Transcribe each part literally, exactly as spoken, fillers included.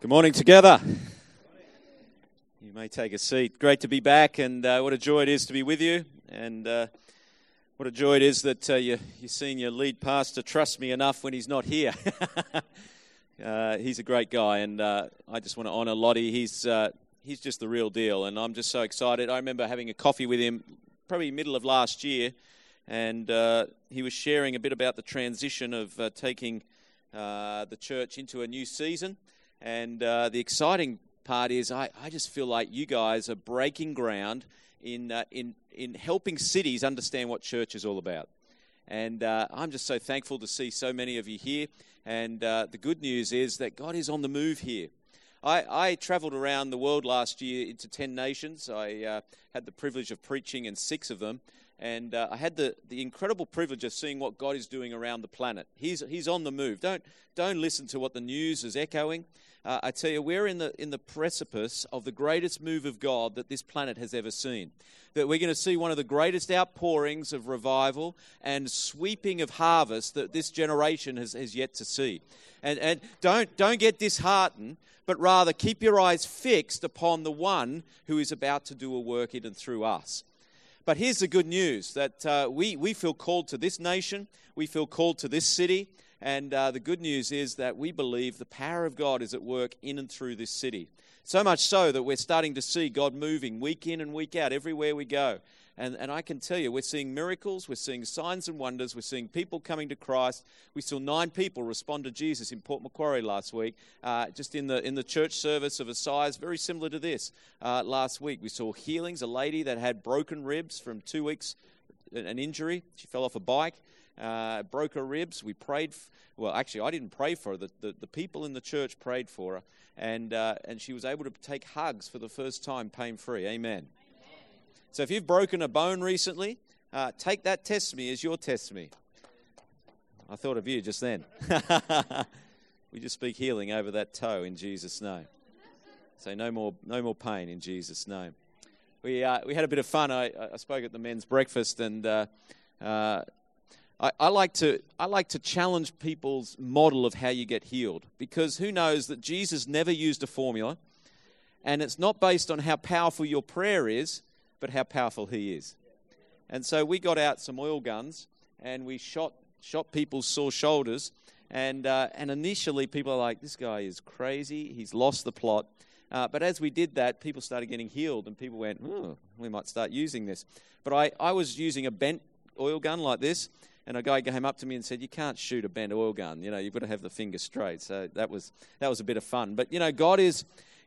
Good morning, together. You may take a seat. Great to be back, and uh, what a joy it is to be with you, and uh, what a joy it is that uh, you, you've seen your lead pastor trust me enough when he's not here. uh, he's a great guy, and uh, I just want to honour Lottie. He's uh, he's just the real deal, and I'm just so excited. I remember having a coffee with him probably middle of last year, and uh, he was sharing a bit about the transition of uh, taking uh, the church into a new season. And uh, the exciting part is I, I just feel like you guys are breaking ground in uh, in in helping cities understand what church is all about. And uh, I'm just so thankful to see so many of you here. And uh, the good news is that God is on the move here. I, I travelled around the world last year into ten nations. I uh, had the privilege of preaching in six of them. And uh, I had the, the incredible privilege of seeing what God is doing around the planet. He's He's on the move. Don't don't listen to what the news is echoing. Uh, I tell you, we're in the in the precipice of the greatest move of God that this planet has ever seen. That we're going to see one of the greatest outpourings of revival and sweeping of harvest that this generation has, has yet to see. And and don't don't get disheartened, but rather keep your eyes fixed upon the one who is about to do a work in and through us. But here's the good news, that uh, we, we feel called to this nation, we feel called to this city, and uh, the good news is that we believe the power of God is at work in and through this city. So much so that we're starting to see God moving week in and week out everywhere we go. And, and I can tell you, we're seeing miracles, we're seeing signs and wonders, we're seeing people coming to Christ. We saw nine people respond to Jesus in Port Macquarie last week, uh, just in the in the church service of a size very similar to this uh, last week. We saw healings, a lady that had broken ribs from two weeks, an injury. She fell off a bike, uh, broke her ribs. We prayed. F- well, actually, I didn't pray for her. The, the, the people in the church prayed for her, and, uh, and she was able to take hugs for the first time pain-free. Amen. So if you've broken a bone recently, uh, take that testimony as your testimony. I thought of you just then. We just speak healing over that toe in Jesus' name. Say so no more, no more pain in Jesus' name. We uh, we had a bit of fun. I, I spoke at the men's breakfast, and uh, uh, I, I like to I like to challenge people's model of how you get healed, because who knows that Jesus never used a formula, and it's not based on how powerful your prayer is, but how powerful he is. And so we got out some oil guns and we shot shot people's sore shoulders. And uh, and initially people are like, this guy is crazy. He's lost the plot. Uh, but as we did that, people started getting healed and people went, oh, we might start using this. But I, I was using a bent oil gun like this. And a guy came up to me and said, you can't shoot a bent oil gun. You know, you've got to have the finger straight. So that was that was a bit of fun. But, you know, God is,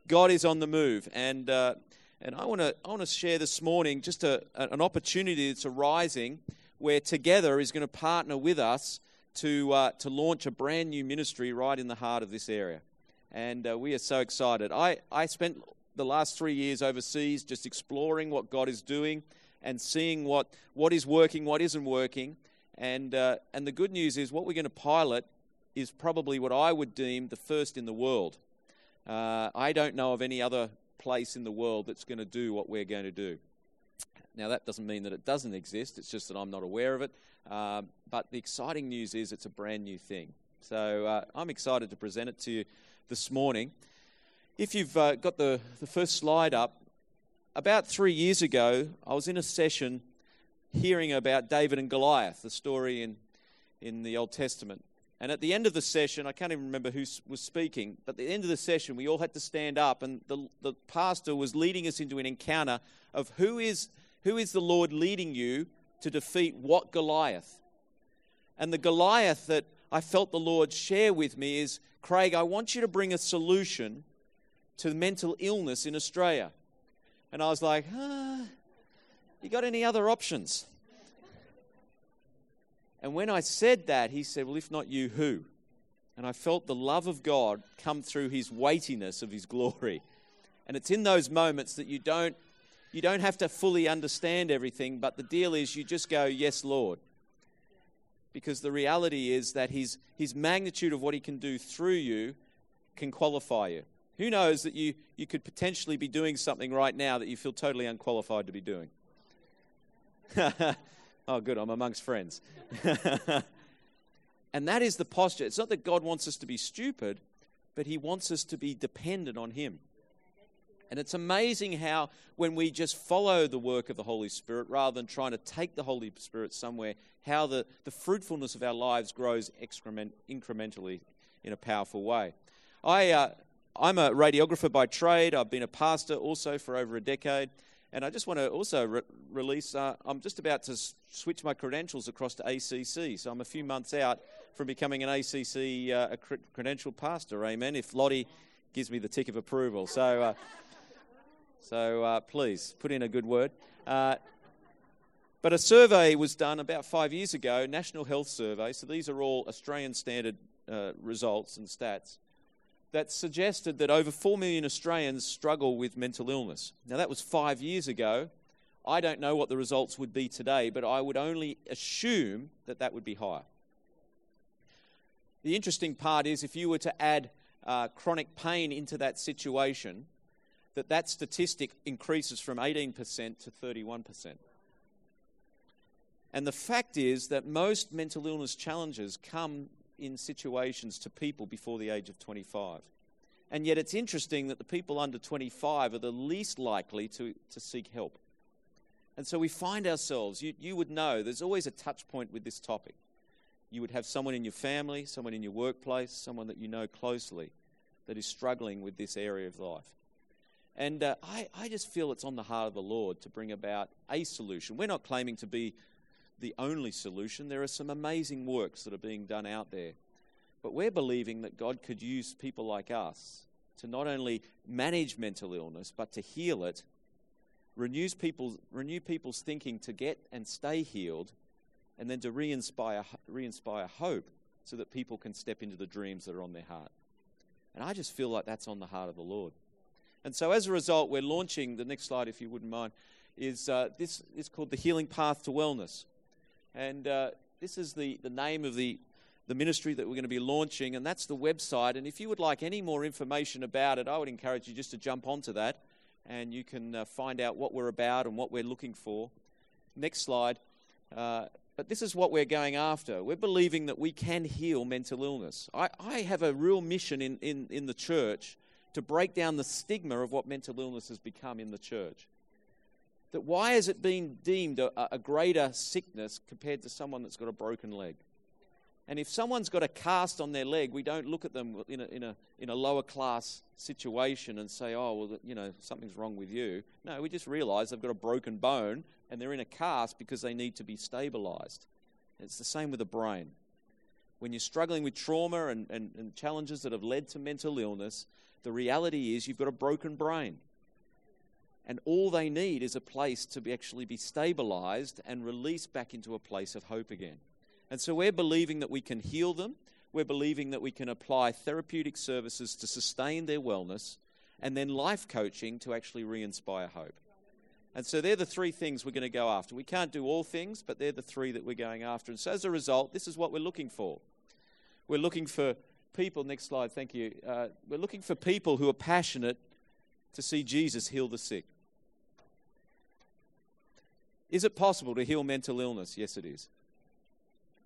God is on the move. And... Uh, And I want to I want to share this morning just a, an opportunity that's arising where Together is going to partner with us to uh, to launch a brand new ministry right in the heart of this area. And uh, we are so excited. I, I spent the last three years overseas just exploring what God is doing and seeing what, what is working, what isn't working. And, uh, and the good news is what we're going to pilot is probably what I would deem the first in the world. Uh, I don't know of any other place in the world that's going to do what we're going to do. Now, that doesn't mean that it doesn't exist. It's just that I'm not aware of it. Um, but the exciting news is it's a brand new thing. So uh, I'm excited to present it to you this morning. If you've uh, got the, the first slide up, about three years ago, I was in a session hearing about David and Goliath, the story in, in the Old Testament. And at the end of the session, I can't even remember who was speaking, but at the end of the session, we all had to stand up, and the, the pastor was leading us into an encounter of who is who is the Lord leading you to defeat what Goliath. And the Goliath that I felt the Lord share with me is, Craig, I want you to bring a solution to mental illness in Australia. And I was like, ah, you got any other options? And when I said that, he said, well, if not you, who? And I felt the love of God come through his weightiness of his glory. And it's in those moments that you don't you don't have to fully understand everything, but the deal is you just go, yes, Lord. Because the reality is that his his magnitude of what he can do through you can qualify you. Who knows that you, you could potentially be doing something right now that you feel totally unqualified to be doing? Oh, good, I'm amongst friends. And that is the posture. It's not that God wants us to be stupid, but but he wants us to be dependent on him. And it's amazing how when we just follow the work of the Holy Spirit rather than trying to take the Holy Spirit somewhere, how the, the fruitfulness of our lives grows excrement, incrementally in a powerful way. I, uh, I'm a radiographer by trade. I've been a pastor also for over a decade. And I just want to also re- release, uh, I'm just about to s- switch my credentials across to A C C. So I'm a few months out from becoming an A C C uh, a cr- credentialed pastor, amen, if Lottie gives me the tick of approval. So... Uh, So uh, please, put in a good word. Uh, but a survey was done about five years ago, National Health Survey, so these are all Australian standard uh, results and stats, that suggested that over four million Australians struggle with mental illness. Now, that was five years ago. I don't know what the results would be today, but I would only assume that that would be higher. The interesting part is if you were to add uh, chronic pain into that situation, that that statistic increases from eighteen percent to thirty-one percent. And the fact is that most mental illness challenges come in situations to people before the age of twenty-five. And yet it's interesting that the people under twenty-five are the least likely to, to seek help. And so we find ourselves, you, you would know, there's always a touch point with this topic. You would have someone in your family, someone in your workplace, someone that you know closely that is struggling with this area of life. And uh, I, I just feel it's on the heart of the Lord to bring about a solution. We're not claiming to be the only solution. There are some amazing works that are being done out there. But we're believing that God could use people like us to not only manage mental illness, but to heal it, renews people's, renew people's thinking to get and stay healed, and then to re-inspire, re-inspire hope so that people can step into the dreams that are on their heart. And I just feel like that's on the heart of the Lord. And so as a result, we're launching, the next slide if you wouldn't mind, is uh, this is called the Healing Path to Wellness. And uh, this is the, the name of the, the ministry that we're going to be launching, and that's the website. And if you would like any more information about it, I would encourage you just to jump onto that, and you can uh, find out what we're about and what we're looking for. Next slide. Uh, but this is what we're going after. We're believing that we can heal mental illness. I, I have a real mission in, in, in the church to break down the stigma of what mental illness has become in the church. That why has it been deemed a, a greater sickness compared to someone that's got a broken leg? And if someone's got a cast on their leg, we don't look at them in a, in a, in a lower class situation and say, oh, well, you know, something's wrong with you. No, we just realize they've got a broken bone and they're in a cast because they need to be stabilized. And it's the same with the brain. When you're struggling with trauma and, and, and challenges that have led to mental illness, the reality is you've got a broken brain. And all they need is a place to be actually be stabilized and released back into a place of hope again. And so we're believing that we can heal them. We're believing that we can apply therapeutic services to sustain their wellness and then life coaching to actually re-inspire hope. And so they're the three things we're going to go after. We can't do all things, but they're the three that we're going after. And so as a result, this is what we're looking for. We're looking for people, next slide, thank you. Uh, we're looking for people who are passionate to see Jesus heal the sick. Is it possible to heal mental illness? Yes, it is.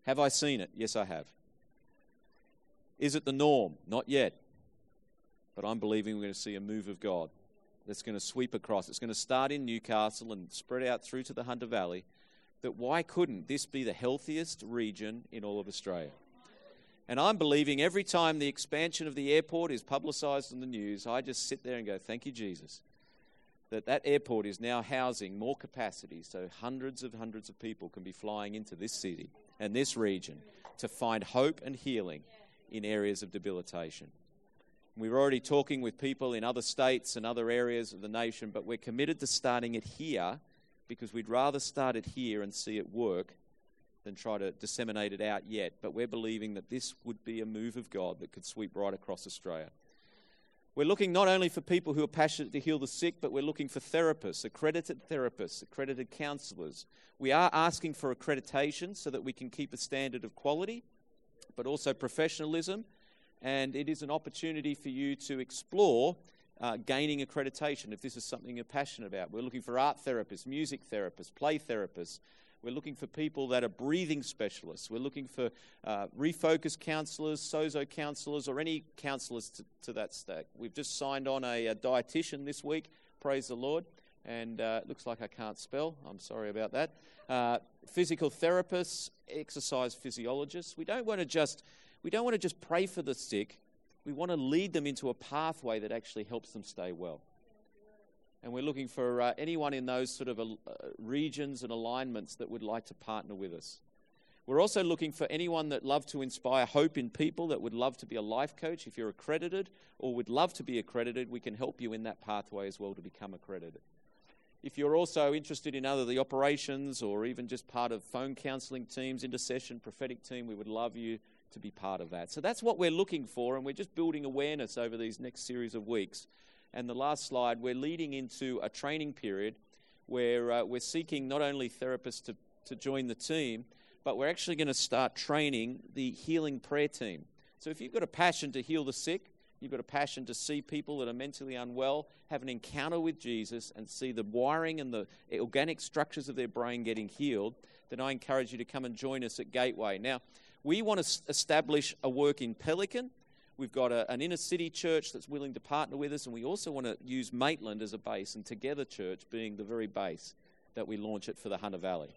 Have I seen it? Yes, I have. Is it the norm? Not yet. But I'm believing we're going to see a move of God that's going to sweep across. It's going to start in Newcastle and spread out through to the Hunter Valley. That why couldn't this be the healthiest region in all of Australia? And I'm believing every time the expansion of the airport is publicised in the news, I just sit there and go, thank you, Jesus, that that airport is now housing more capacity so hundreds of hundreds of people can be flying into this city and this region to find hope and healing in areas of debilitation. We're already talking with people in other states and other areas of the nation, but we're committed to starting it here because we'd rather start it here and see it work than try to disseminate it out yet, but we're believing that this would be a move of God that could sweep right across Australia. We're looking not only for people who are passionate to heal the sick, but we're looking for therapists, accredited therapists, accredited counsellors. We are asking for accreditation so that we can keep a standard of quality, but also professionalism, and it is an opportunity for you to explore uh, gaining accreditation if this is something you're passionate about. We're looking for art therapists, music therapists, play therapists. We're looking for people that are breathing specialists. We're looking for uh, refocus counselors, Sozo counselors, or any counselors to, to that stack. We've just signed on a, a dietitian this week, praise the Lord. And uh, it looks like I can't spell. I'm sorry about that. Uh, physical therapists, exercise physiologists. We don't want to just we don't want to just pray for the sick. We want to lead them into a pathway that actually helps them stay well. And we're looking for uh, anyone in those sort of uh, regions and alignments that would like to partner with us. We're also looking for anyone that loves to inspire hope in people, that would love to be a life coach. If you're accredited or would love to be accredited, we can help you in that pathway as well to become accredited. If you're also interested in other the operations or even just part of phone counselling teams, intercession, prophetic team, we would love you to be part of that. So that's what we're looking for, and we're just building awareness over these next series of weeks. And the last slide, we're leading into a training period where uh, we're seeking not only therapists to, to join the team, but we're actually going to start training the healing prayer team. So if you've got a passion to heal the sick, you've got a passion to see people that are mentally unwell, have an encounter with Jesus and see the wiring and the organic structures of their brain getting healed, then I encourage you to come and join us at Gateway. Now, we want to establish a work in Pelican. We've got a, an inner city church that's willing to partner with us, and we also want to use Maitland as a base, and Together Church being the very base that we launch it for the Hunter Valley.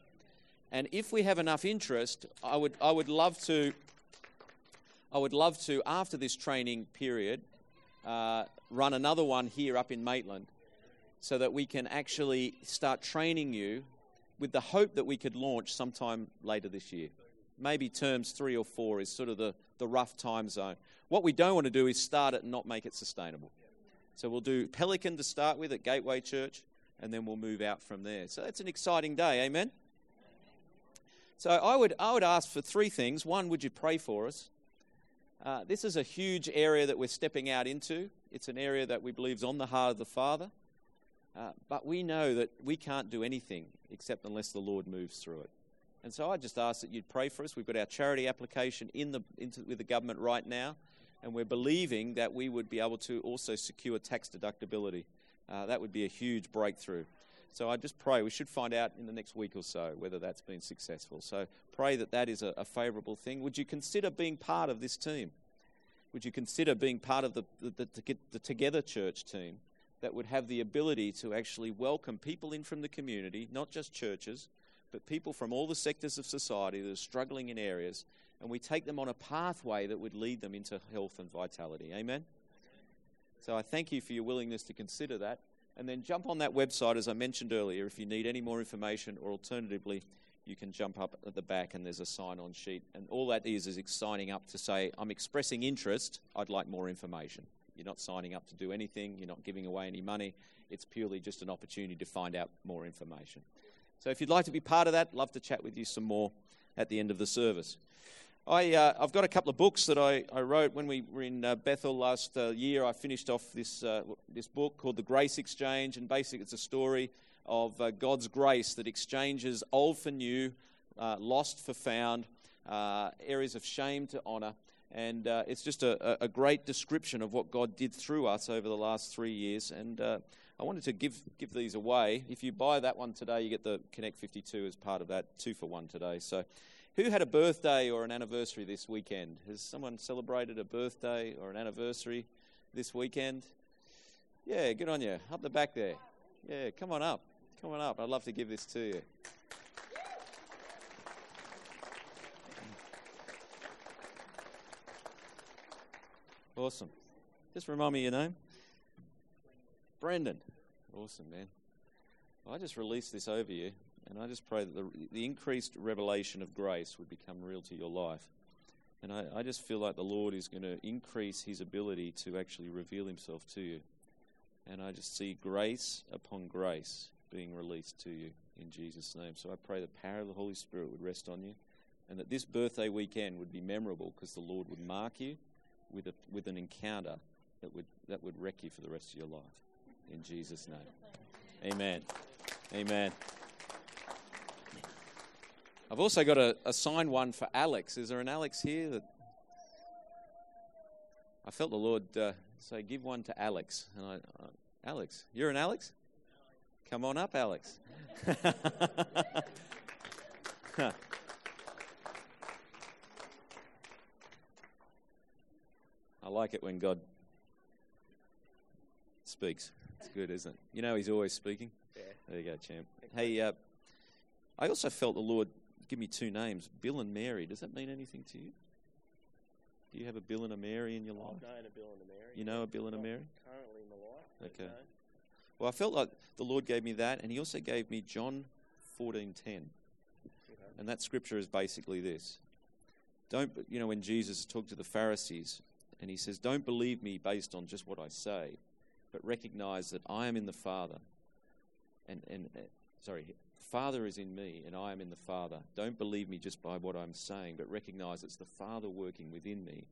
And if we have enough interest, I would I would love to, I would love to after this training period, uh, run another one here up in Maitland, so that we can actually start training you, with the hope that we could launch sometime later this year. Maybe terms three or four is sort of the, the rough time zone. What we don't want to do is start it and not make it sustainable. So we'll do Pelican to start with at Gateway Church, and then we'll move out from there. So that's an exciting day, amen? So I would I would ask for three things. One, would you pray for us? Uh, this is a huge area that we're stepping out into. It's an area that we believe is on the heart of the Father. Uh, but we know that we can't do anything except unless the Lord moves through it. And so I just ask that you'd pray for us. We've got our charity application in the into, with the government right now, and we're believing that we would be able to also secure tax deductibility. Uh, that would be a huge breakthrough. So I just pray. We should find out in the next week or so whether that's been successful. So pray that that is a, a favourable thing. Would you consider being part of this team? Would you consider being part of the, the, the, the Together Church team that would have the ability to actually welcome people in from the community, not just churches, but people from all the sectors of society that are struggling in areas, and we take them on a pathway that would lead them into health and vitality. Amen? So I thank you for your willingness to consider that. And then jump on that website, as I mentioned earlier, if you need any more information, or alternatively, you can jump up at the back and there's a sign-on sheet. And all that is is signing up to say, I'm expressing interest, I'd like more information. You're not signing up to do anything, you're not giving away any money. It's purely just an opportunity to find out more information. So if you'd like to be part of that, love to chat with you some more at the end of the service. I, uh, I've got a couple of books that I, I wrote when we were in uh, Bethel last uh, year. I finished off this uh, this book called The Grace Exchange, and basically it's a story of uh, God's grace that exchanges old for new, uh, lost for found, uh, areas of shame to honour. And uh, it's just a, a great description of what God did through us over the last three years. And uh, I wanted to give give these away. If you buy that one today, you get the Connect fifty-two as part of that, two for one today. So who had a birthday or an anniversary this weekend? Has someone celebrated a birthday or an anniversary this weekend? Yeah, good on you. Up the back there. Yeah, come on up. Come on up. I'd love to give this to you. Awesome. Just remind me your name. Brendan. Awesome, man. Well, I just release this over you, and I just pray that the, the increased revelation of grace would become real to your life. And I, I just feel like the Lord is going to increase his ability to actually reveal himself to you. And I just see grace upon grace being released to you in Jesus' name. So I pray the power of the Holy Spirit would rest on you, and that this birthday weekend would be memorable because the Lord would mark you with a, with an encounter that would that would wreck you for the rest of your life. In Jesus' name. Amen. Amen. I've also got a, a signed one for Alex. Is there an Alex here? That I felt the Lord uh, say, give one to Alex. And I, uh, Alex, you're an Alex? Come on up, Alex. I like it when God speaks. It's good, isn't it? You know he's always speaking. Yeah. There you go, champ. Thanks. Hey, uh, I also felt the Lord give me two names, Bill and Mary. Does that mean anything to you? Do you have a Bill and a Mary in your life? I've known a Bill and a Mary. You know a Bill and a Mary? Currently in my life. Okay. No. Well, I felt like the Lord gave me that, and he also gave me John fourteen ten. Okay. And that scripture is basically this. Don't, you know, when Jesus talked to the Pharisees, and he says, don't believe me based on just what I say, but recognize that I am in the Father. And, and uh, sorry, the Father is in me, and I am in the Father. Don't believe me just by what I'm saying, but recognize it's the Father working within me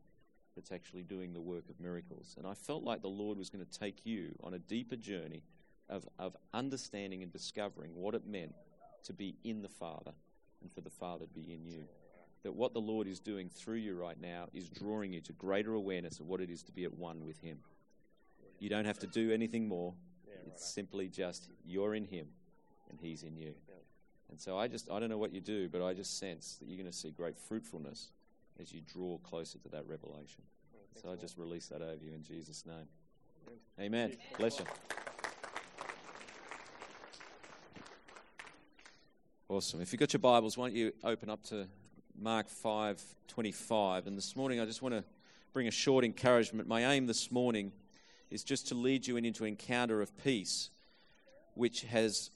that's actually doing the work of miracles. And I felt like the Lord was going to take you on a deeper journey of, of understanding and discovering what it meant to be in the Father and for the Father to be in you. That what the Lord is doing through you right now is drawing you to greater awareness of what it is to be at one with him. You don't have to do anything more. It's simply just you're in him and he's in you. And so I just, I don't know what you do, but I just sense that you're going to see great fruitfulness as you draw closer to that revelation. So I just release that over you in Jesus' name. Amen. Bless you. Awesome. If you've got your Bibles, why don't you open up to Mark five twenty-five. And this morning I just want to bring a short encouragement. My aim this morning is just to lead you into an encounter of peace, which has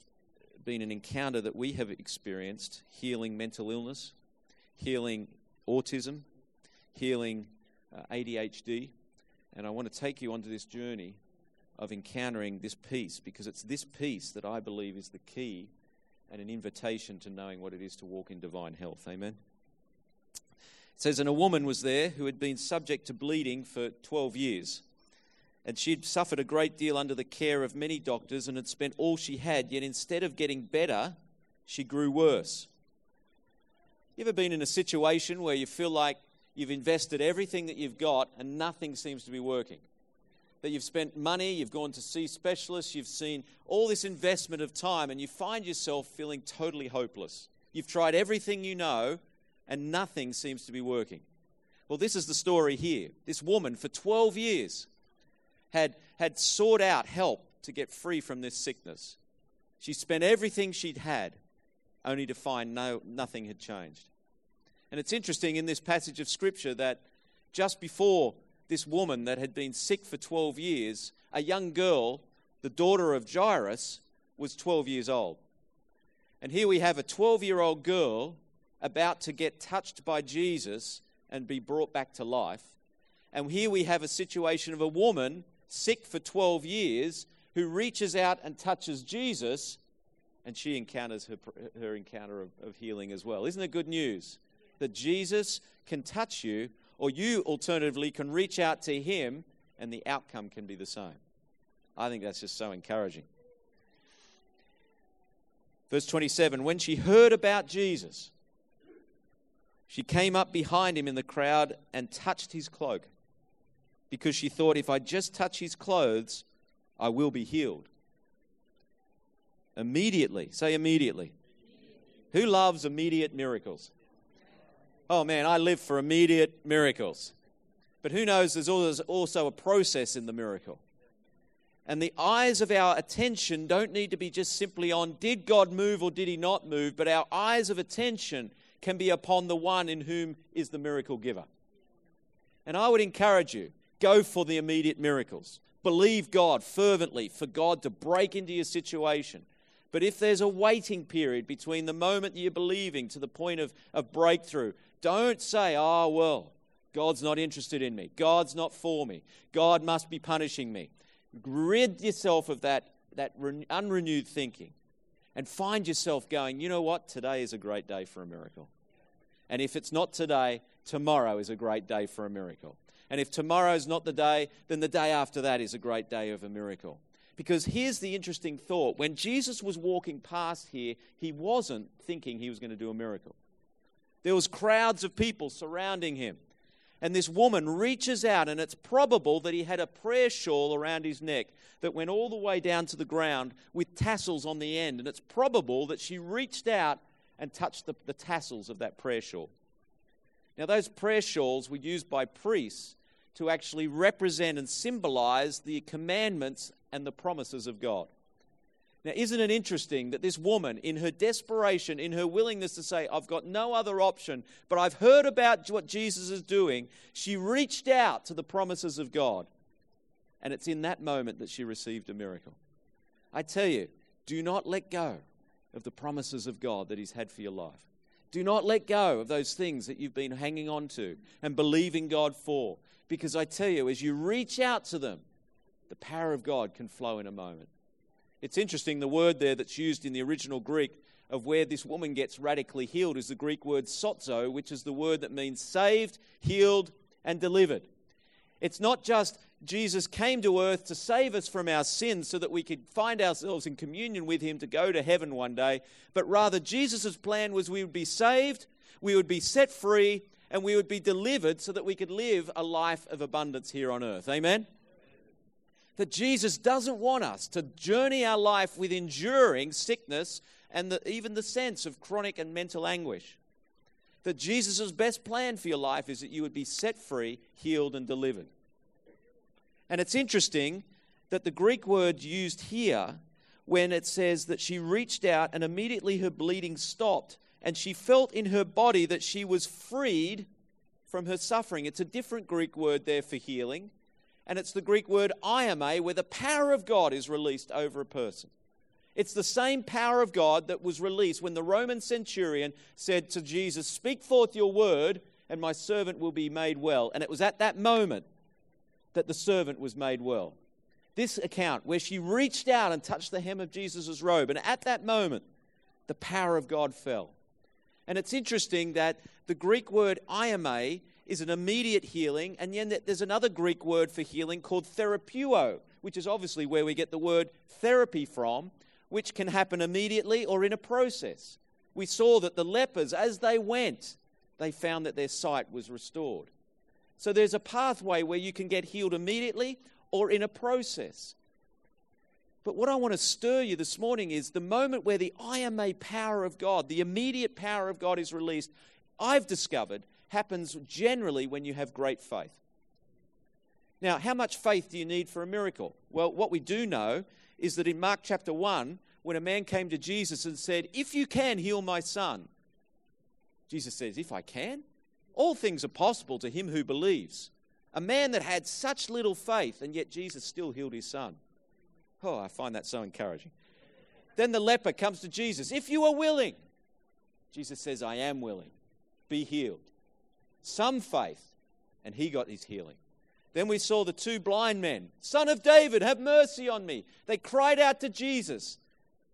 been an encounter that we have experienced, healing mental illness, healing autism, healing uh, A D H D, and I want to take you onto this journey of encountering this peace, because it's this peace that I believe is the key and an invitation to knowing what it is to walk in divine health. Amen. It says, and a woman was there who had been subject to bleeding for twelve years. And she had suffered a great deal under the care of many doctors and had spent all she had, yet instead of getting better, she grew worse. You ever been in a situation where you feel like you've invested everything that you've got and nothing seems to be working? That you've spent money, you've gone to see specialists, you've seen all this investment of time and you find yourself feeling totally hopeless. You've tried everything you know and nothing seems to be working. Well, this is the story here. This woman for twelve years... had had sought out help to get free from this sickness. She spent everything she'd had, only to find no nothing had changed. And it's interesting in this passage of Scripture that just before this woman that had been sick for twelve years, a young girl, the daughter of Jairus, was twelve years old. And here we have a twelve-year-old girl about to get touched by Jesus and be brought back to life. And here we have a situation of a woman sick for twelve years, who reaches out and touches Jesus, and she encounters her, her encounter of, of healing as well. Isn't it good news that Jesus can touch you, or you alternatively can reach out to him, and the outcome can be the same? I think that's just so encouraging. Verse twenty-seven, when she heard about Jesus, she came up behind him in the crowd and touched his cloak, because she thought, if I just touch his clothes, I will be healed. Immediately. Say immediately. Who loves immediate miracles? Oh man, I live for immediate miracles. But who knows, there's also a process in the miracle. And the eyes of our attention don't need to be just simply on, did God move or did he not move? But our eyes of attention can be upon the one in whom is the miracle giver. And I would encourage you, go for the immediate miracles. Believe God fervently for God to break into your situation. But if there's a waiting period between the moment that you're believing to the point of, of breakthrough, don't say, oh, well, God's not interested in me. God's not for me. God must be punishing me. Rid yourself of that, that unrenewed thinking and find yourself going, you know what? Today is a great day for a miracle. And if it's not today, tomorrow is a great day for a miracle. And if tomorrow's not the day, then the day after that is a great day of a miracle. Because here's the interesting thought. When Jesus was walking past here, he wasn't thinking he was going to do a miracle. There was crowds of people surrounding him. And this woman reaches out, and it's probable that he had a prayer shawl around his neck that went all the way down to the ground with tassels on the end. And it's probable that she reached out and touch the, the tassels of that prayer shawl. Now, those prayer shawls were used by priests to actually represent and symbolize the commandments and the promises of God. Now, isn't it interesting that this woman, in her desperation, in her willingness to say, I've got no other option, but I've heard about what Jesus is doing, she reached out to the promises of God. And it's in that moment that she received a miracle. I tell you, do not let go of the promises of God that He's had for your life. Do not let go of those things that you've been hanging on to and believing God for. Because I tell you, as you reach out to them, the power of God can flow in a moment. It's interesting, the word there that's used in the original Greek of where this woman gets radically healed is the Greek word sozo, which is the word that means saved, healed, and delivered. It's not just Jesus came to earth to save us from our sins so that we could find ourselves in communion with Him to go to heaven one day, but rather Jesus' plan was we would be saved, we would be set free, and we would be delivered so that we could live a life of abundance here on earth. Amen? That Jesus doesn't want us to journey our life with enduring sickness and the, even the sense of chronic and mental anguish. That Jesus' best plan for your life is that you would be set free, healed, and delivered. And it's interesting that the Greek word used here, when it says that she reached out and immediately her bleeding stopped and she felt in her body that she was freed from her suffering. It's a different Greek word there for healing. And it's the Greek word iamē, where the power of God is released over a person. It's the same power of God that was released when the Roman centurion said to Jesus, "Speak forth your word, and my servant will be made well." And it was at that moment that the servant was made well. This account, where she reached out and touched the hem of Jesus' robe, and at that moment, the power of God fell. And it's interesting that the Greek word iamē is an immediate healing, and then there's another Greek word for healing called therapeuo, which is obviously where we get the word therapy from, which can happen immediately or in a process. We saw that the lepers, as they went, they found that their sight was restored. So there's a pathway where you can get healed immediately or in a process. But what I want to stir you this morning is the moment where the iamē power of God, the immediate power of God is released, I've discovered happens generally when you have great faith. Now, how much faith do you need for a miracle? Well, what we do know is that in Mark chapter one, when a man came to Jesus and said, "If you can heal my son," Jesus says, "If I can? All things are possible to him who believes." A man that had such little faith, and yet Jesus still healed his son. Oh, I find that so encouraging. Then the leper comes to Jesus, "If you are willing," Jesus says, "I am willing. Be healed." Some faith, and he got his healing. Then we saw the two blind men. "Son of David, have mercy on me." They cried out to Jesus.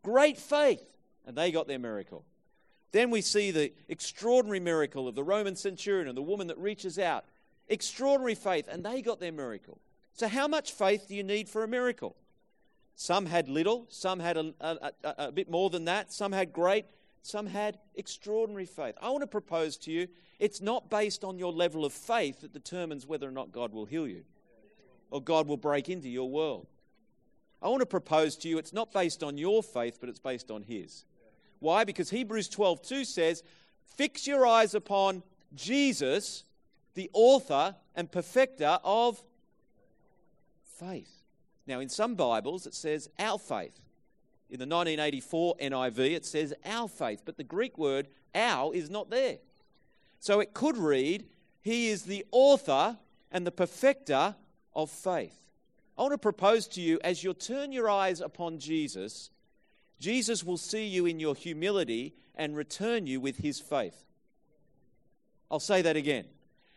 Great faith, and they got their miracle. Then we see the extraordinary miracle of the Roman centurion and the woman that reaches out. Extraordinary faith, and they got their miracle. So how much faith do you need for a miracle? Some had little, some had a, a, a, a bit more than that, some had great, some had extraordinary faith. I want to propose to you, it's not based on your level of faith that determines whether or not God will heal you or God will break into your world. I want to propose to you, it's not based on your faith, but it's based on His. Why? Because Hebrews twelve two says, "Fix your eyes upon Jesus, the author and perfecter of faith." Now, in some Bibles, it says our faith. In the nineteen eighty-four N I V, it says our faith, but the Greek word our is not there. So it could read, "He is the author and the perfecter of faith." I want to propose to you, as you turn your eyes upon Jesus, Jesus will see you in your humility and return you with His faith. I'll say that again.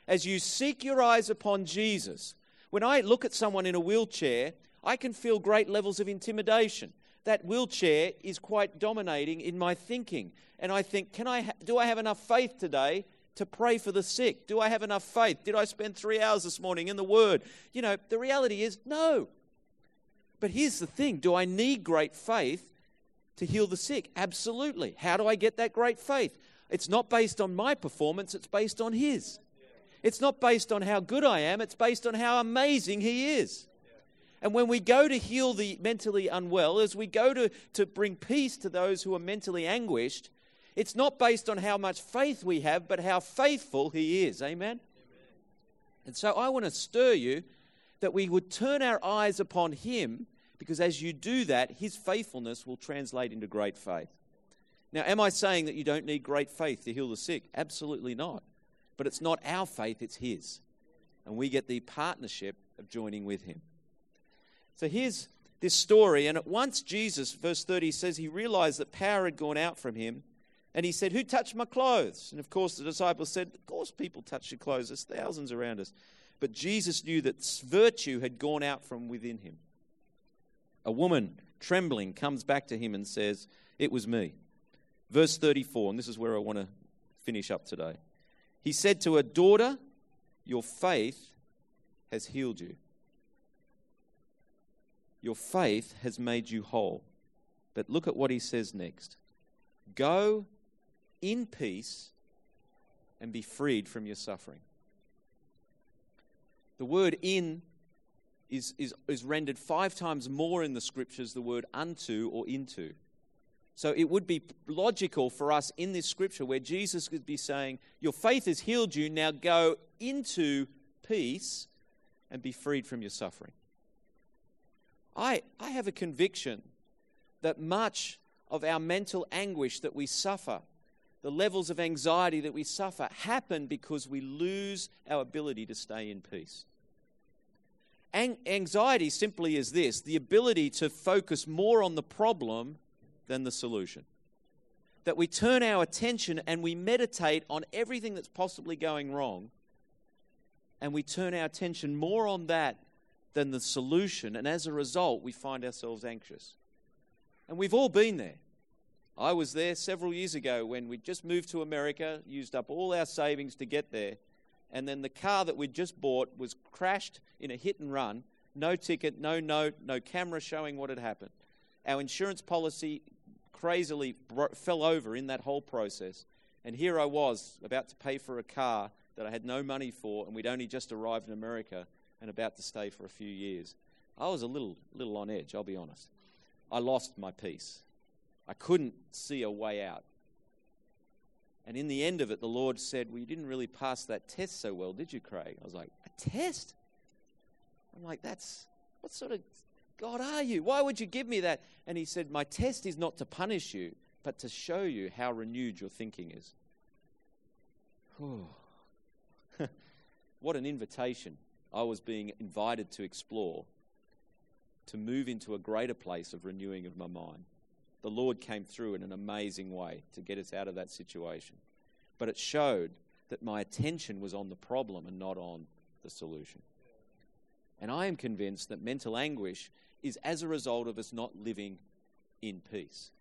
As you seek your eyes upon Jesus, when I look at someone in a wheelchair, I can feel great levels of intimidation. That wheelchair is quite dominating in my thinking. And I think, can I ha- do I have enough faith today to pray for the sick? Do I have enough faith? Did I spend three hours this morning in the Word? You know, the reality is no. But here's the thing. Do I need great faith to heal the sick? Absolutely. How do I get that great faith? It's not based on my performance. It's based on His. It's not based on how good I am. It's based on how amazing He is. And when we go to heal the mentally unwell, as we go to, to bring peace to those who are mentally anguished, It's not based on how much faith we have, but how faithful He is. Amen? Amen. And so I want to stir you that we would turn our eyes upon Him, because as you do that, His faithfulness will translate into great faith. Now, am I saying that you don't need great faith to heal the sick? Absolutely not. But it's not our faith, it's His. And we get the partnership of joining with Him. So here's this story. And at once Jesus, verse thirty, says He realized that power had gone out from Him. And He said, "Who touched my clothes?" And of course the disciples said, "Of course people touch your clothes. There's thousands around us." But Jesus knew that virtue had gone out from within Him. A woman, trembling, comes back to Him and says, "It was me." Verse thirty-four, and this is where I want to finish up today. He said to her, "Daughter, your faith has healed you. Your faith has made you whole." But look at what He says next. "Go in peace and be freed from your suffering." The word "in" is, is, is rendered five times more in the Scriptures the word "unto" or "into." So it would be logical for us in this Scripture where Jesus could be saying, "Your faith has healed you, now go into peace and be freed from your suffering." I, I have a conviction that much of our mental anguish that we suffer, the levels of anxiety that we suffer, happen because we lose our ability to stay in peace. An- anxiety simply is this: the ability to focus more on the problem than the solution. That we turn our attention and we meditate on everything that's possibly going wrong, and we turn our attention more on that than the solution, and as a result, we find ourselves anxious. And we've all been there. I was there several years ago when we just moved to America, used up all our savings to get there, and then the car that we'd just bought was crashed in a hit and run, no ticket, no note, no camera showing what had happened. Our insurance policy crazily bro- fell over in that whole process, and here I was about to pay for a car that I had no money for, and we'd only just arrived in America and about to stay for a few years. I was a little, little on edge, I'll be honest. I lost my peace. I couldn't see a way out. And in the end of it, the Lord said, "Well, you didn't really pass that test so well, did you, Craig?" I was like, "A test?" I'm like, "That's, what sort of God are you? Why would you give me that?" And He said, "My test is not to punish you, but to show you how renewed your thinking is." What an invitation I was being invited to explore, to move into a greater place of renewing of my mind. The Lord came through in an amazing way to get us out of that situation. But it showed that my attention was on the problem and not on the solution. And I am convinced that mental anguish is as a result of us not living in peace.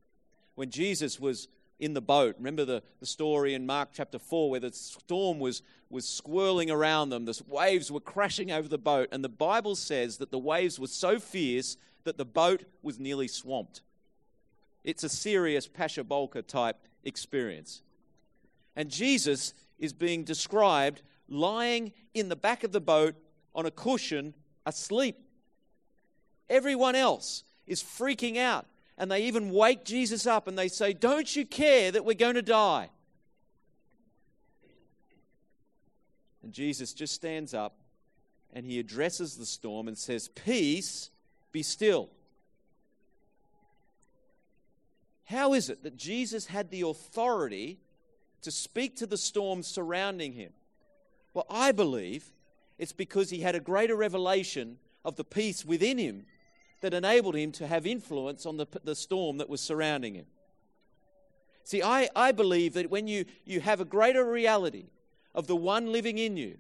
When Jesus was in the boat, remember the, the story in Mark chapter four where the storm was, was swirling around them, the waves were crashing over the boat, and the Bible says that the waves were so fierce that the boat was nearly swamped. It's a serious Pasha Bolka type experience. And Jesus is being described lying in the back of the boat on a cushion, asleep. Everyone else is freaking out. And they even wake Jesus up and they say, "Don't you care that we're going to die?" And Jesus just stands up and He addresses the storm and says, "Peace, be still." How is it that Jesus had the authority to speak to the storm surrounding Him? Well, I believe it's because He had a greater revelation of the peace within Him that enabled Him to have influence on the, the storm that was surrounding Him. See, I, I believe that when you, you have a greater reality of the one living in you,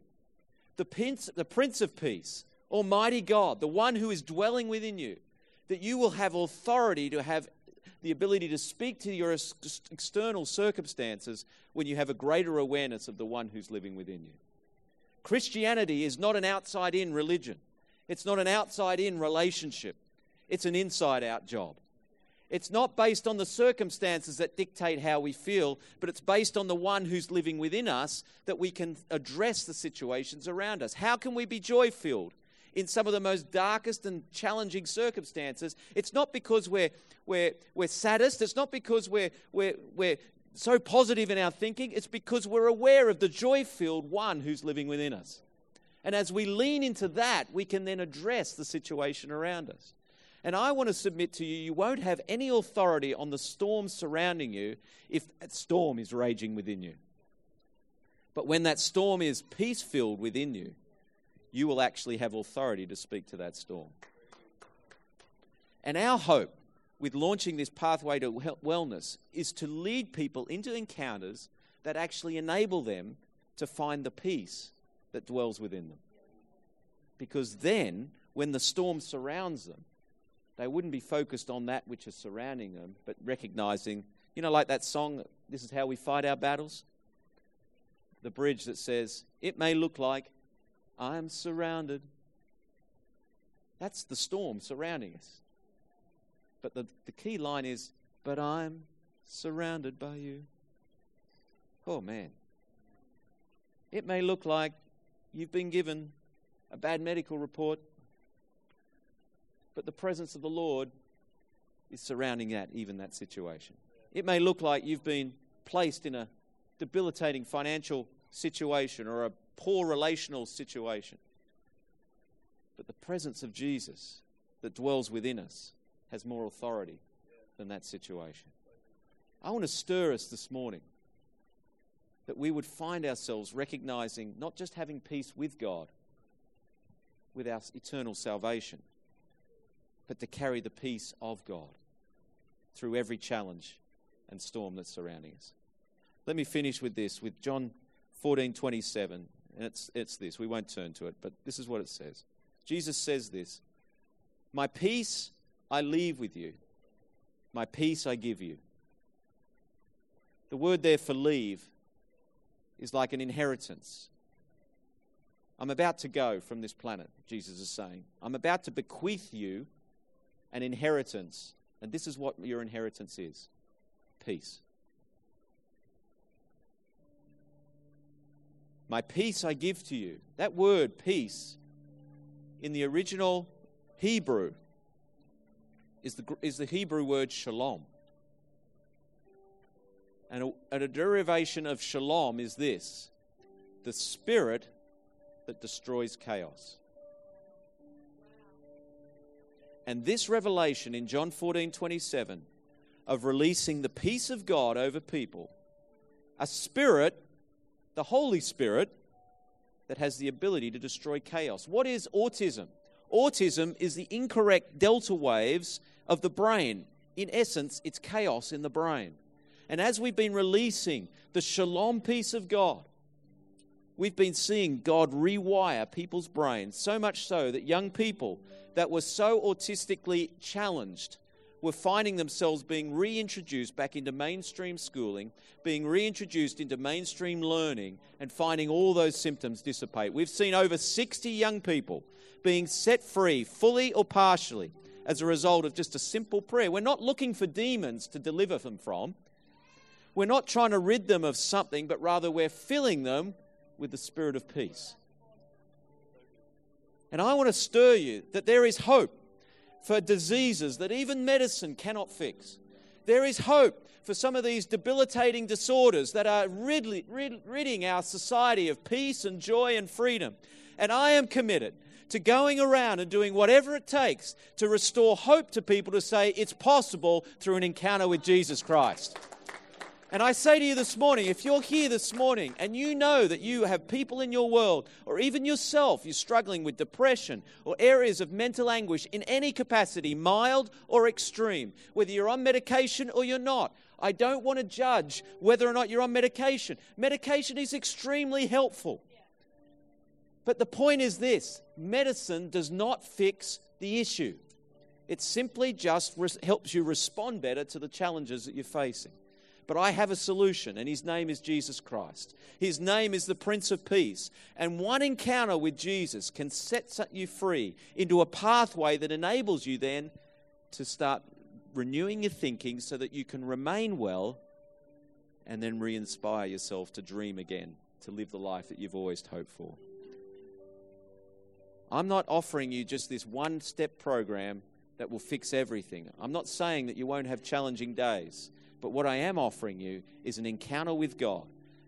the Prince, the Prince of Peace, Almighty God, the one who is dwelling within you, that you will have authority to have the ability to speak to your external circumstances when you have a greater awareness of the one who's living within you. Christianity is not an outside-in religion. It's not an outside-in relationship. It's an inside-out job. It's not based on the circumstances that dictate how we feel, but it's based on the one who's living within us that we can address the situations around us. How can we be joy-filled in some of the most darkest and challenging circumstances? It's not because we're we're we're saddest. It's not because we're we're we're so positive in our thinking, it's because we're aware of the joy-filled one who's living within us. And as we lean into that, we can then address the situation around us. And I want to submit to you, you won't have any authority on the storm surrounding you if that storm is raging within you. But when that storm is peace-filled within you, you will actually have authority to speak to that storm. And our hope with launching this pathway to wellness is to lead people into encounters that actually enable them to find the peace that dwells within them. Because then, when the storm surrounds them, they wouldn't be focused on that which is surrounding them, but recognizing, you know, like that song, "This is how we fight our battles." The bridge that says, "It may look like I am surrounded." That's the storm surrounding us. But the, the key line is, "But I'm surrounded by you." Oh, man. It may look like you've been given a bad medical report, but the presence of the Lord is surrounding that, even that situation. It may look like you've been placed in a debilitating financial situation or a poor relational situation, but the presence of Jesus that dwells within us has more authority than that situation. I want to stir us this morning that we would find ourselves recognizing not just having peace with God, with our eternal salvation, but to carry the peace of God through every challenge and storm that's surrounding us. Let me finish with this, with John fourteen twenty-seven, and it's, it's this. We won't turn to it, but this is what it says. Jesus says this, "My peace I leave with you, my peace I give you." The word there for leave is like an inheritance. I'm about to go from this planet, Jesus is saying. I'm about to bequeath you an inheritance, and this is what your inheritance is: peace. My peace I give to you. That word, peace, in the original Hebrew is the, is the Hebrew word shalom. And a, a derivation of shalom is this: the spirit that destroys chaos. And this revelation in John fourteen twenty-seven of releasing the peace of God over people, a spirit, the Holy Spirit, that has the ability to destroy chaos. What is autism? Autism is the incorrect delta waves of the brain. In essence, it's chaos in the brain. And as we've been releasing the shalom peace of God, we've been seeing God rewire people's brains, so much so that young people that were so autistically challenged were finding themselves being reintroduced back into mainstream schooling, being reintroduced into mainstream learning, and finding all those symptoms dissipate. We've seen over sixty young people being set free, fully or partially, as a result of just a simple prayer. We're not looking for demons to deliver them from. We're not trying to rid them of something, but rather we're filling them with the spirit of peace. And I want to stir you that there is hope for diseases that even medicine cannot fix. There is hope for some of these debilitating disorders that are rid- rid- ridding our society of peace and joy and freedom. And I am committed to going around and doing whatever it takes to restore hope to people, to say it's possible through an encounter with Jesus Christ. And I say to you this morning, if you're here this morning and you know that you have people in your world, or even yourself, you're struggling with depression or areas of mental anguish in any capacity, mild or extreme, whether you're on medication or you're not. I don't want to judge whether or not you're on medication. Medication is extremely helpful. But the point is this: medicine does not fix the issue. It simply just res- helps you respond better to the challenges that you're facing. But I have a solution, and his name is Jesus Christ. His name is the Prince of Peace. And one encounter with Jesus can set you free into a pathway that enables you then to start renewing your thinking so that you can remain well and then re-inspire yourself to dream again, to live the life that you've always hoped for. I'm not offering you just this one-step program that will fix everything. I'm not saying that you won't have challenging days. But what I am offering you is an encounter with God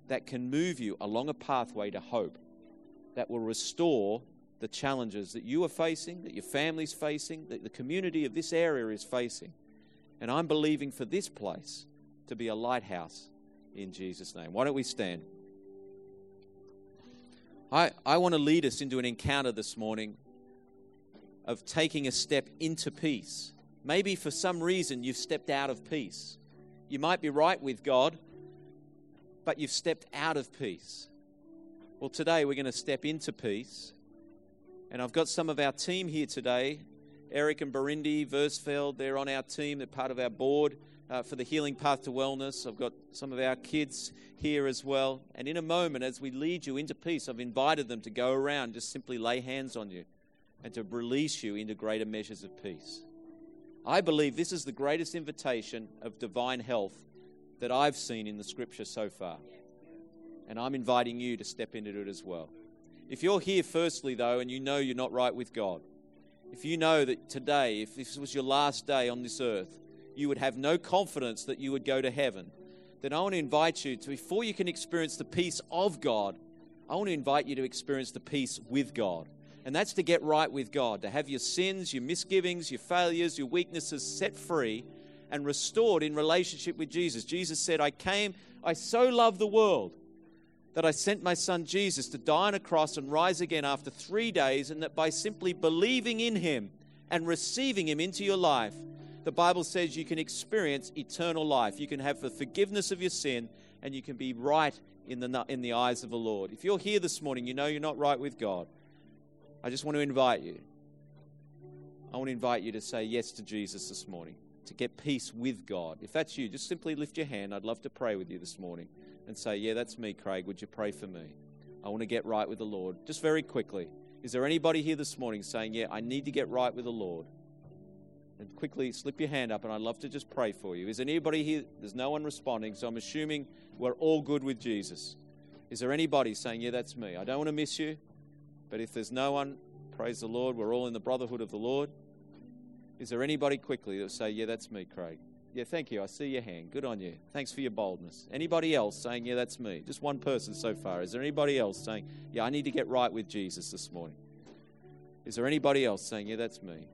that can move you along a pathway to hope that will restore the challenges that you are facing, that your family's facing, that the community of this area is facing. And I'm believing for this place to be a lighthouse in Jesus' name. Why don't we stand? I, I want to lead us into an encounter this morning of taking a step into peace. Maybe for some reason you've stepped out of peace. You might be right with God, but you've stepped out of peace. Well, today we're going to step into peace. And I've got some of our team here today. Eric and Barindi Versfeld, they're on our team. They're part of our board uh, for the Healing Path to Wellness. I've got some of our kids here as well. And in a moment, as we lead you into peace, I've invited them to go around, just simply lay hands on you and to release you into greater measures of peace. I believe this is the greatest invitation of divine health that I've seen in the scripture so far. And I'm inviting you to step into it as well. If you're here firstly, though, and you know you're not right with God, if you know that today, if this was your last day on this earth, you would have no confidence that you would go to heaven, then I want to invite you to, before you can experience the peace of God, I want to invite you to experience the peace with God. And that's to get right with God, to have your sins, your misgivings, your failures, your weaknesses set free and restored in relationship with Jesus. Jesus said, I came, I so loved the world that I sent my son Jesus to die on a cross and rise again after three days, and that by simply believing in him and receiving him into your life, the Bible says you can experience eternal life. You can have the forgiveness of your sin, and you can be right in the, in the eyes of the Lord. If you're here this morning, you know you're not right with God. I just want to invite you. I want to invite you to say yes to Jesus this morning, to get peace with God. If that's you, just simply lift your hand. I'd love to pray with you this morning and say, yeah, that's me, Craig. Would you pray for me? I want to get right with the Lord. Just very quickly, is there anybody here this morning saying, yeah, I need to get right with the Lord? And quickly slip your hand up, and I'd love to just pray for you. Is there anybody here? There's no one responding, so I'm assuming we're all good with Jesus. Is there anybody saying, yeah, that's me? I don't want to miss you. But if there's no one, praise the Lord, we're all in the brotherhood of the Lord. Is there anybody quickly that will say, yeah, that's me, Craig? Yeah, thank you. I see your hand. Good on you. Thanks for your boldness. Anybody else saying, yeah, that's me? Just one person so far. Is there anybody else saying, yeah, I need to get right with Jesus this morning? Is there anybody else saying, yeah, that's me?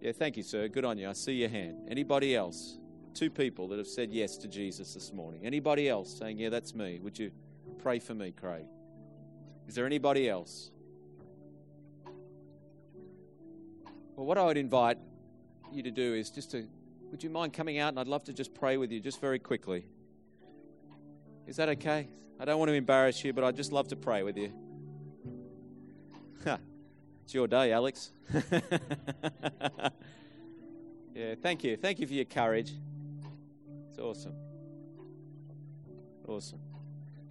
Yeah, thank you, sir. Good on you. I see your hand. Anybody else? Two people that have said yes to Jesus this morning. Anybody else saying, yeah, that's me? Would you pray for me, Craig? Is there anybody else? Well, what I would invite you to do is just to, would you mind coming out? And I'd love to just pray with you just very quickly. Is that okay? I don't want to embarrass you, but I'd just love to pray with you. It's your day, Alex. Yeah, thank you. Thank you for your courage. It's awesome. Awesome.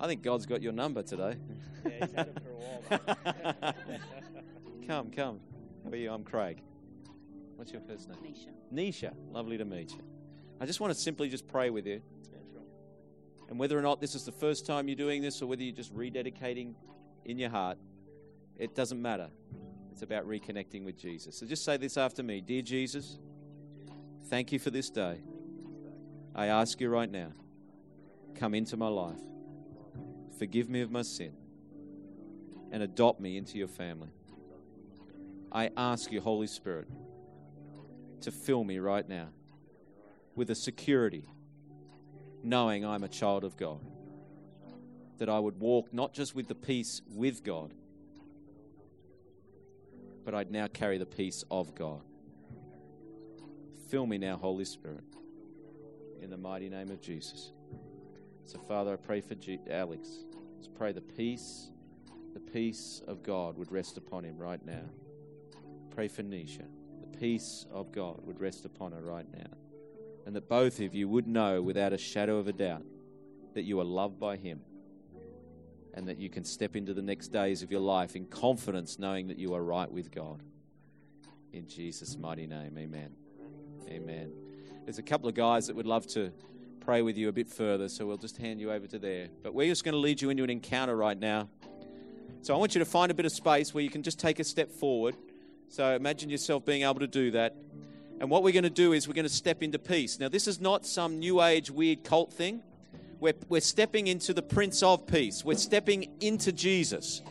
I think God's got your number today. Yeah, he's had it for a while, right? Come, come. How are you? I'm Craig. What's your first name? Nisha. Nisha. Lovely to meet you. I just want to simply just pray with you. Yeah, sure. And whether or not this is the first time you're doing this or whether you're just rededicating in your heart, it doesn't matter. It's about reconnecting with Jesus. So just say this after me. Dear Jesus, thank you for this day. I ask you right now, come into my life. Forgive me of my sin and adopt me into your family. I ask you, Holy Spirit, to fill me right now with a security, knowing I'm a child of God, that I would walk not just with the peace with God, but I'd now carry the peace of God. Fill me now, Holy Spirit, in the mighty name of Jesus. So, Father, I pray for G- Alex. Let's pray the peace, the peace of God would rest upon him right now. Pray for Nisha. The peace of God would rest upon her right now. And that both of you would know without a shadow of a doubt that you are loved by him and that you can step into the next days of your life in confidence knowing that you are right with God. In Jesus' mighty name, amen. Amen. There's a couple of guys that would love to pray with you a bit further, so we'll just hand you over to there. But we're just going to lead you into an encounter right now. So I want you to find a bit of space where you can just take a step forward. So imagine yourself being able to do that. And what we're going to do is we're going to step into peace. Now, this is not some new age weird cult thing. We're, we're stepping into the Prince of Peace. We're stepping into Jesus.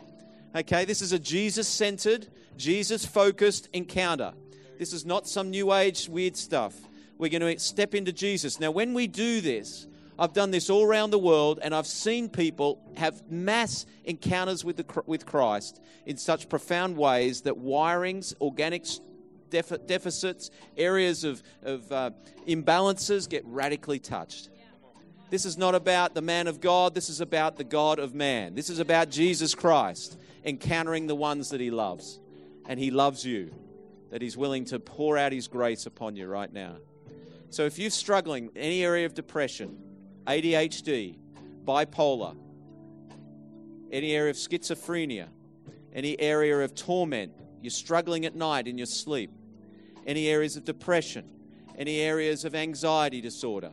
Okay, this is a Jesus-centered, Jesus-focused encounter. This is not some new age weird stuff. We're going to step into Jesus. Now, when we do this, I've done this all around the world, and I've seen people have mass encounters with the, with Christ in such profound ways that wirings, organic def- deficits, areas of, of uh, imbalances get radically touched. This is not about the man of God. This is about the God of man. This is about Jesus Christ encountering the ones that he loves. And he loves you, that he's willing to pour out his grace upon you right now. So if you're struggling in any area of depression, A D H D, bipolar, any area of schizophrenia, any area of torment, you're struggling at night in your sleep, any areas of depression, any areas of anxiety disorder,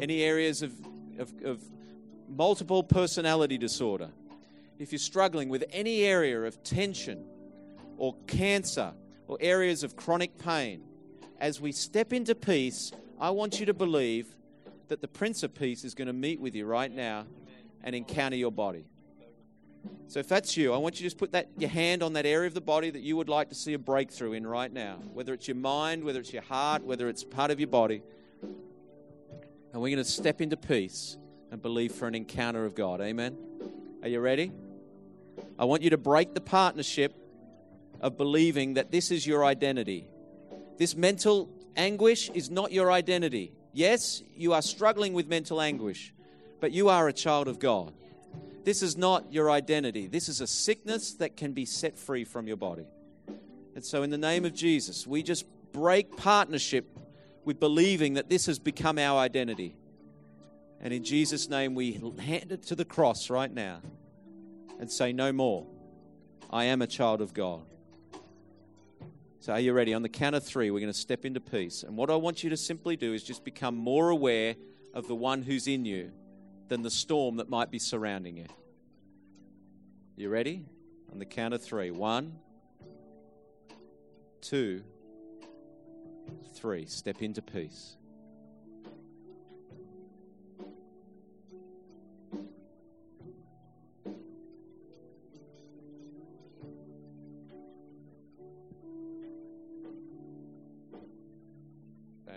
any areas of, of, of multiple personality disorder, if you're struggling with any area of tension or cancer or areas of chronic pain, as we step into peace, I want you to believe that the Prince of Peace is going to meet with you right now and encounter your body. So if that's you, I want you to just put that your hand on that area of the body that you would like to see a breakthrough in right now, whether it's your mind, whether it's your heart, whether it's part of your body. And we're going to step into peace and believe for an encounter of God. Amen? Are you ready? I want you to break the partnership of believing that this is your identity. This mental anguish is not your identity. Yes, you are struggling with mental anguish, but you are a child of God. This is not your identity. This is a sickness that can be set free from your body. And so in the name of Jesus, we just break partnership with believing that this has become our identity. And in Jesus' name, we hand it to the cross right now and say, no more. I am a child of God. So are you ready? On the count of three, we're going to step into peace. And what I want you to simply do is just become more aware of the one who's in you than the storm that might be surrounding you. You ready? On the count of three. One, two, three. Step into peace.